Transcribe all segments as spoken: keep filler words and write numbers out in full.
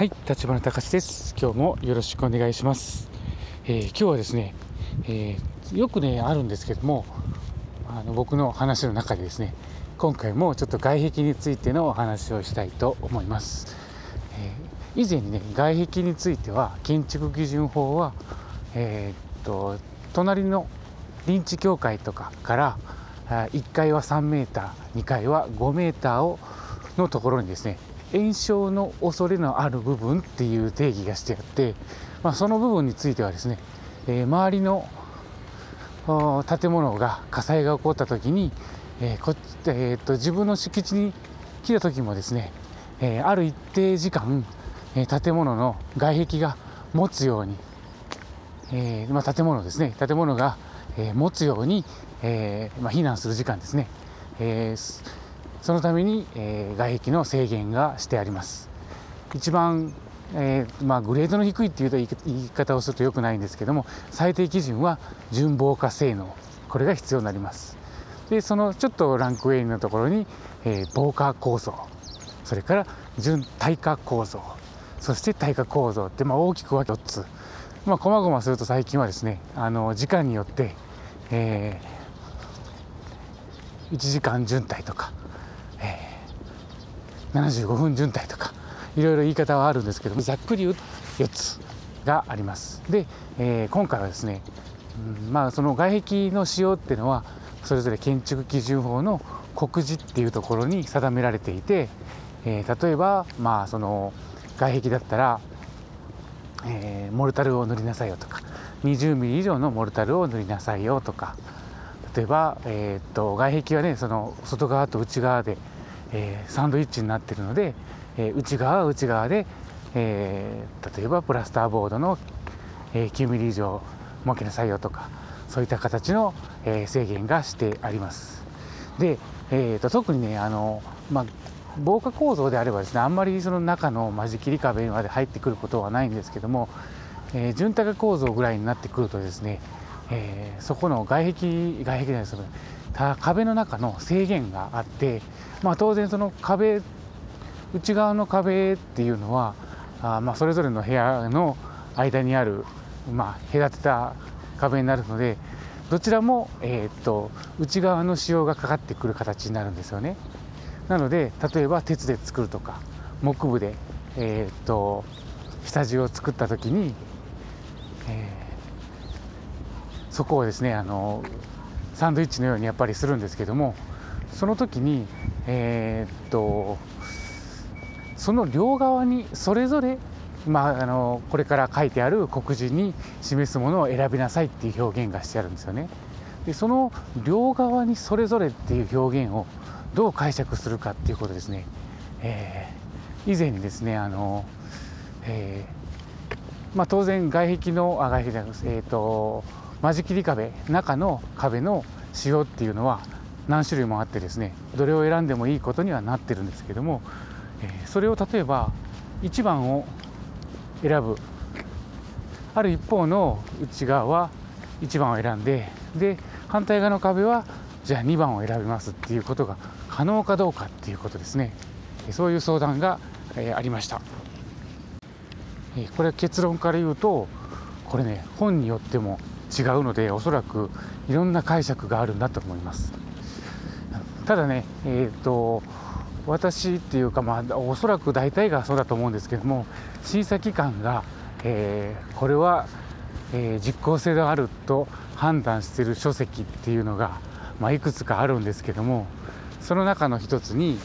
はい、立花隆です。今日もよろしくお願いします。えー、今日はですね、えー、よくねあるんですけども、あの僕の話の中でですね、今回もちょっと外壁についてのお話をしたいと思います。えー、以前にね、外壁については建築基準法は、えー、っと隣の臨地境界とかからいっかいはさんメーター、にかいはごメーターをのところにですね、延焼の恐れのある部分っていう定義がしてあって、まあ、その部分についてはですね、えー、周りの建物が火災が起こった時に、えーこえー、っと自分の敷地に来た時もですね、えー、ある一定時間、えー、建物の外壁が持つように、えーまあ、建物ですね建物が、えー、持つように、えーまあ、避難する時間ですね、えーそのために、えー、外壁の制限がしてあります。一番、えーまあ、グレードの低いっていうと言 い, 言い方をすると良くないんですけども、最低基準は純防火性能、これが必要になります。で、そのちょっとランク上のところに、えー、防火構造、それから純耐火構造、そして耐火構造って、まあ、大きくはよっつ、まあ、細々すると最近はですね、あの時間によって、えー、いちじかん準耐とかななじゅうごふん準耐とか、いろいろ言い方はあるんですけども、ざっくり言うとよっつがあります。で、えー、今回はですね、うん、まあその外壁の使用っていうのはそれぞれ建築基準法の告示っていうところに定められていて、えー、例えばまあその外壁だったら、えー、モルタルを塗りなさいよとか、にじゅうミリ以上のモルタルを塗りなさいよとか、例えば、えー、っと外壁はね、その外側と内側でえー、サンドイッチになっているので、えー、内側は内側で、えー、例えばプラスターボードの、えー、きゅうミリ以上設けなさいよとか、そういった形の、えー、制限がしてあります。で、えー、と特にね、あの、まあ、防火構造であればですね、あんまりその中の間仕切り壁まで入ってくることはないんですけども、えー、準耐火構造ぐらいになってくるとですね、えー、そこの外壁外壁じゃないですか、壁の中の制限があって、まあ、当然その壁、内側の壁っていうのはあまあそれぞれの部屋の間にある、まあ、隔てた壁になるので、どちらも、えー、っと内側の使用がかかってくる形になるんですよね。なので例えば鉄で作るとか木部で、えー、っと下地を作った時に、えー、そこをですね、あのサンドイッチのようにやっぱりするんですけども、その時に、えー、っとその両側にそれぞれ、まあ、あのこれから書いてある告示に示すものを選びなさいっていう表現がしてあるんですよね。で、その両側にそれぞれっていう表現をどう解釈するかっていうことですね。えー、以前にですね、あの、えーまあ、当然外壁のあ外壁じゃなくて、えー、っと間仕切り壁、中の壁の仕様っていうのは何種類もあってですね、どれを選んでもいいことにはなってるんですけども、えー、それを例えばいちばんを選ぶ、ある一方の内側はいちばんを選んで、で反対側の壁はじゃあにばんを選びますっていうことが可能かどうかっていうことですね。そういう相談が、えー、ありました。えー、これ結論から言うと、これね、本によっても違うので、おそらくいろんな解釈があるんだと思います。ただね、えー、と私っていうか、まあ、おそらく大体がそうだと思うんですけども、審査機関が、えー、これは、えー、実効性があると判断している書籍っていうのが、まあ、いくつかあるんですけども、その中の一つに、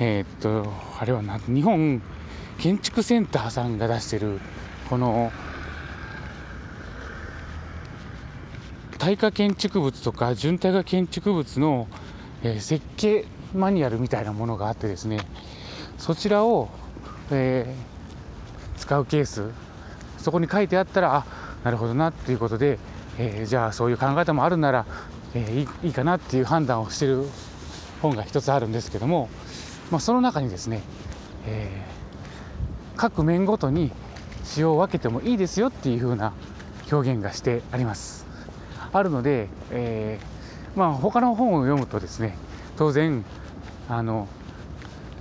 えー、とあれはな日本建築センターさんが出しているこの耐火建築物とか準耐火建築物の設計マニュアルみたいなものがあってですね、そちらを、えー、使うケース、そこに書いてあったら、あ、なるほどなっていうことで、えー、じゃあそういう考え方もあるなら、えー、いいかなっていう判断をしている本が一つあるんですけども、まあ、その中にですね、えー、各面ごとに使用を分けてもいいですよっていうふうな表現がしてありますあるので、えーまあ、他の本を読むとですね、当然あの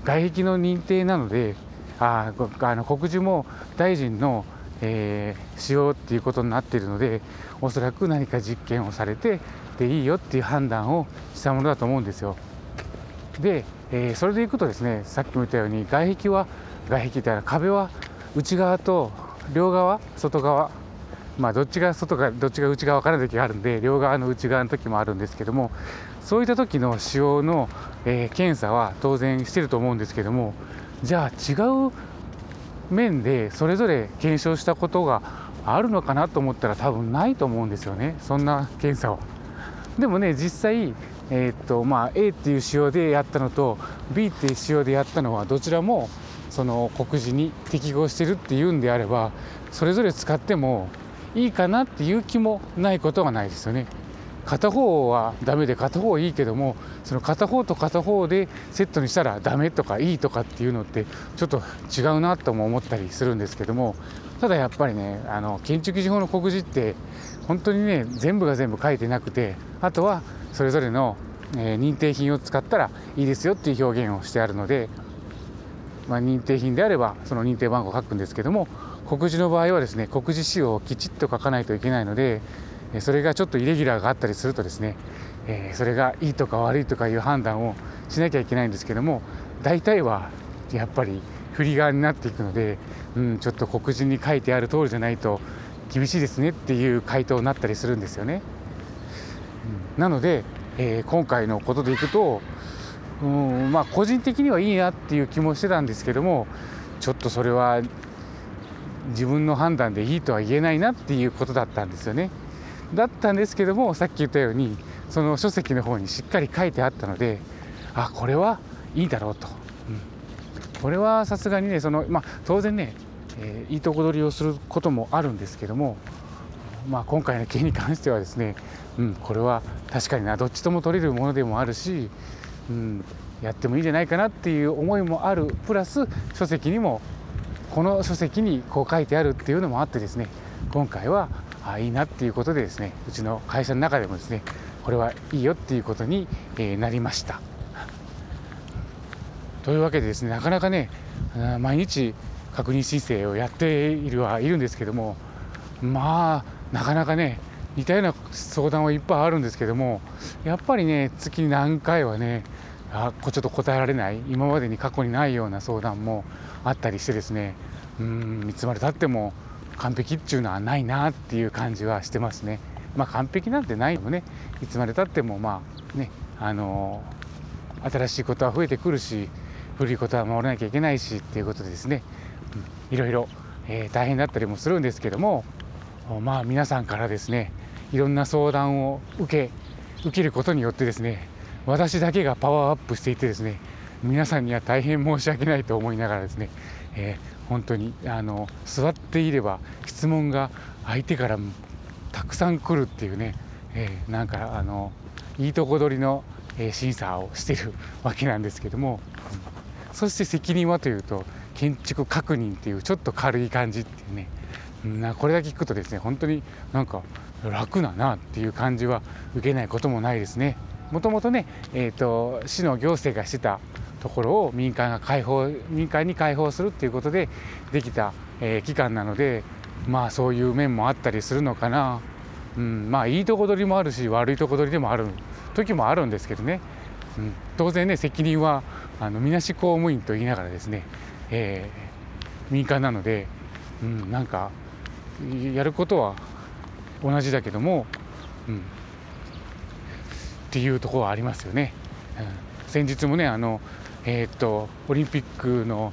外壁の認定なので、ああの告示も大臣の、えー、しようっていうことになっているので、おそらく何か実験をされてでいいよっていう判断をしたものだと思うんですよ。で、えー、それでいくとですね、さっきも言ったように外壁は外壁だ、壁は内側と両側外側、まあどっちが外かどっちが内側からの時があるんで、両側の内側の時もあるんですけども、そういった時の使用の、えー、検査は当然してると思うんですけども、じゃあ違う面でそれぞれ検証したことがあるのかなと思ったら多分ないと思うんですよね、そんな検査は。でもね、実際、えーっとまあ、A っていう仕様でやったのと B っていう仕様でやったのはどちらもその告示に適合してるっていうんであれば、それぞれ使ってもいいかなっていう気もないことはないですよね。片方はダメで片方はいいけども、その片方と片方でセットにしたらダメとかいいとかっていうのってちょっと違うなとも思ったりするんですけども、ただやっぱりね、あの建築基本の告示って本当にね、全部が全部書いてなくて、あとはそれぞれの、えー、認定品を使ったらいいですよっていう表現をしてあるので、まあ、認定品であればその認定番号を書くんですけども、告示の場合はですね、告示仕様をきちっと書かないといけないので、それがちょっとイレギュラーがあったりするとですね、えー、それがいいとか悪いとかいう判断をしなきゃいけないんですけども、大体はやっぱり振り側になっていくので、うん、ちょっと告示に書いてある通りじゃないと厳しいですねっていう回答になったりするんですよね。うん、なので、えー、今回のことでいくと、うん、まあ個人的にはいいなっていう気もしてたんですけども、ちょっとそれは自分の判断でいいとは言えないなっていうことだったんですよね。だったんですけども、さっき言ったようにその書籍の方にしっかり書いてあったので、あ、これはいいだろうと、うん、これはさすがにね、その、まあ、当然ね、えー、いいとこ取りをすることもあるんですけども、まあ、今回の件に関してはですね、うん、これは確かにな、どっちとも取れるものでもあるし、うん、やってもいいんじゃないかなっていう思いもあるプラス、書籍にもこの書籍にこう書いてあるっていうのもあってですね、今回はあいいなっていうことでですね、うちの会社の中でもですね、これはいいよっていうことに、えー、なりました。というわけでですね、なかなかね、毎日確認申請をやっているはいるんですけども、まあなかなかね、似たような相談はいっぱいあるんですけども、やっぱりね、月に何回はね、あ、ちょっと答えられない、今までに過去にないような相談もあったりしてですね、うーん、いつまでたっても完璧っていうのはないなっていう感じはしてますね。まあ完璧なんてないのもね、いつまでたってもまあね、あのー、新しいことは増えてくるし、古いことは守らなきゃいけないしっていうことでですね、うん、いろいろ、えー、大変だったりもするんですけども、まあ皆さんからですね、いろんな相談を受け受けることによってですね、私だけがパワーアップしていてですね、皆さんには大変申し訳ないと思いながらですね、えー、本当にあの座っていれば質問が相手からたくさん来るっていうね、えー、なんかあのいいとこ取りの、えー、審査をしてるわけなんですけども、そして責任はというと建築確認っていうちょっと軽い感じっていうね、なこれだけ聞くとですね、本当になんか楽だなっていう感じは受けないこともないですね。もともとね、えーと、市の行政がしてたところを民間が開放、民間に開放するっていうことでできた、えー、機関なので、まあそういう面もあったりするのかな、うん、まあいいとこ取りもあるし悪いとこ取りでもある時もあるんですけどね、うん、当然ね、責任はあのみなし公務員と言いながらですね、えー、民間なので、うん、なんかやることは同じだけども、うん、っていうところはありますよね。うん、先日もね、あのえー、っとオリンピックの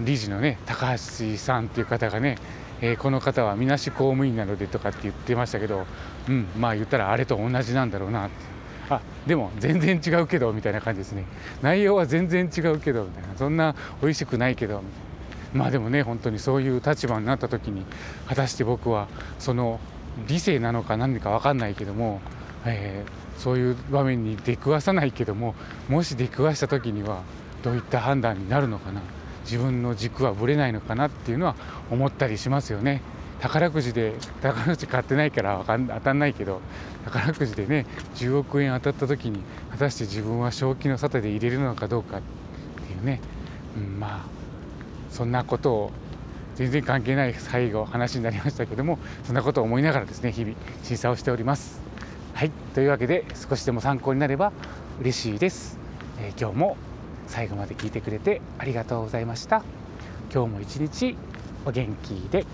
理事のね、高橋さんっていう方がね、えー、この方はみなし公務員なのでとかって言ってましたけど、うん、まあ言ったらあれと同じなんだろうなって、あ、でも全然違うけどみたいな感じですね。内容は全然違うけどみたいな、そんな美味しくないけどみたいな。まあでもね、本当にそういう立場になった時に、果たして僕はその理性なのか何か分かんないけども、えー、そういう場面に出くわさないけども、もし出くわした時にはどういった判断になるのかな、自分の軸はぶれないのかなっていうのは思ったりしますよね。宝くじで宝くじ買ってないからわかん当たんないけど、宝くじでねじゅうおくえん当たった時に果たして自分は正気の沙汰で入れるのかどうかっていうね、うん、まあそんなことを全然関係ない最後話になりましたけども、そんなことを思いながらですね、日々審査をしております。はい、というわけで少しでも参考になれば嬉しいです。えー、今日も最後まで聞いてくれてありがとうございました。今日も一日お元気で。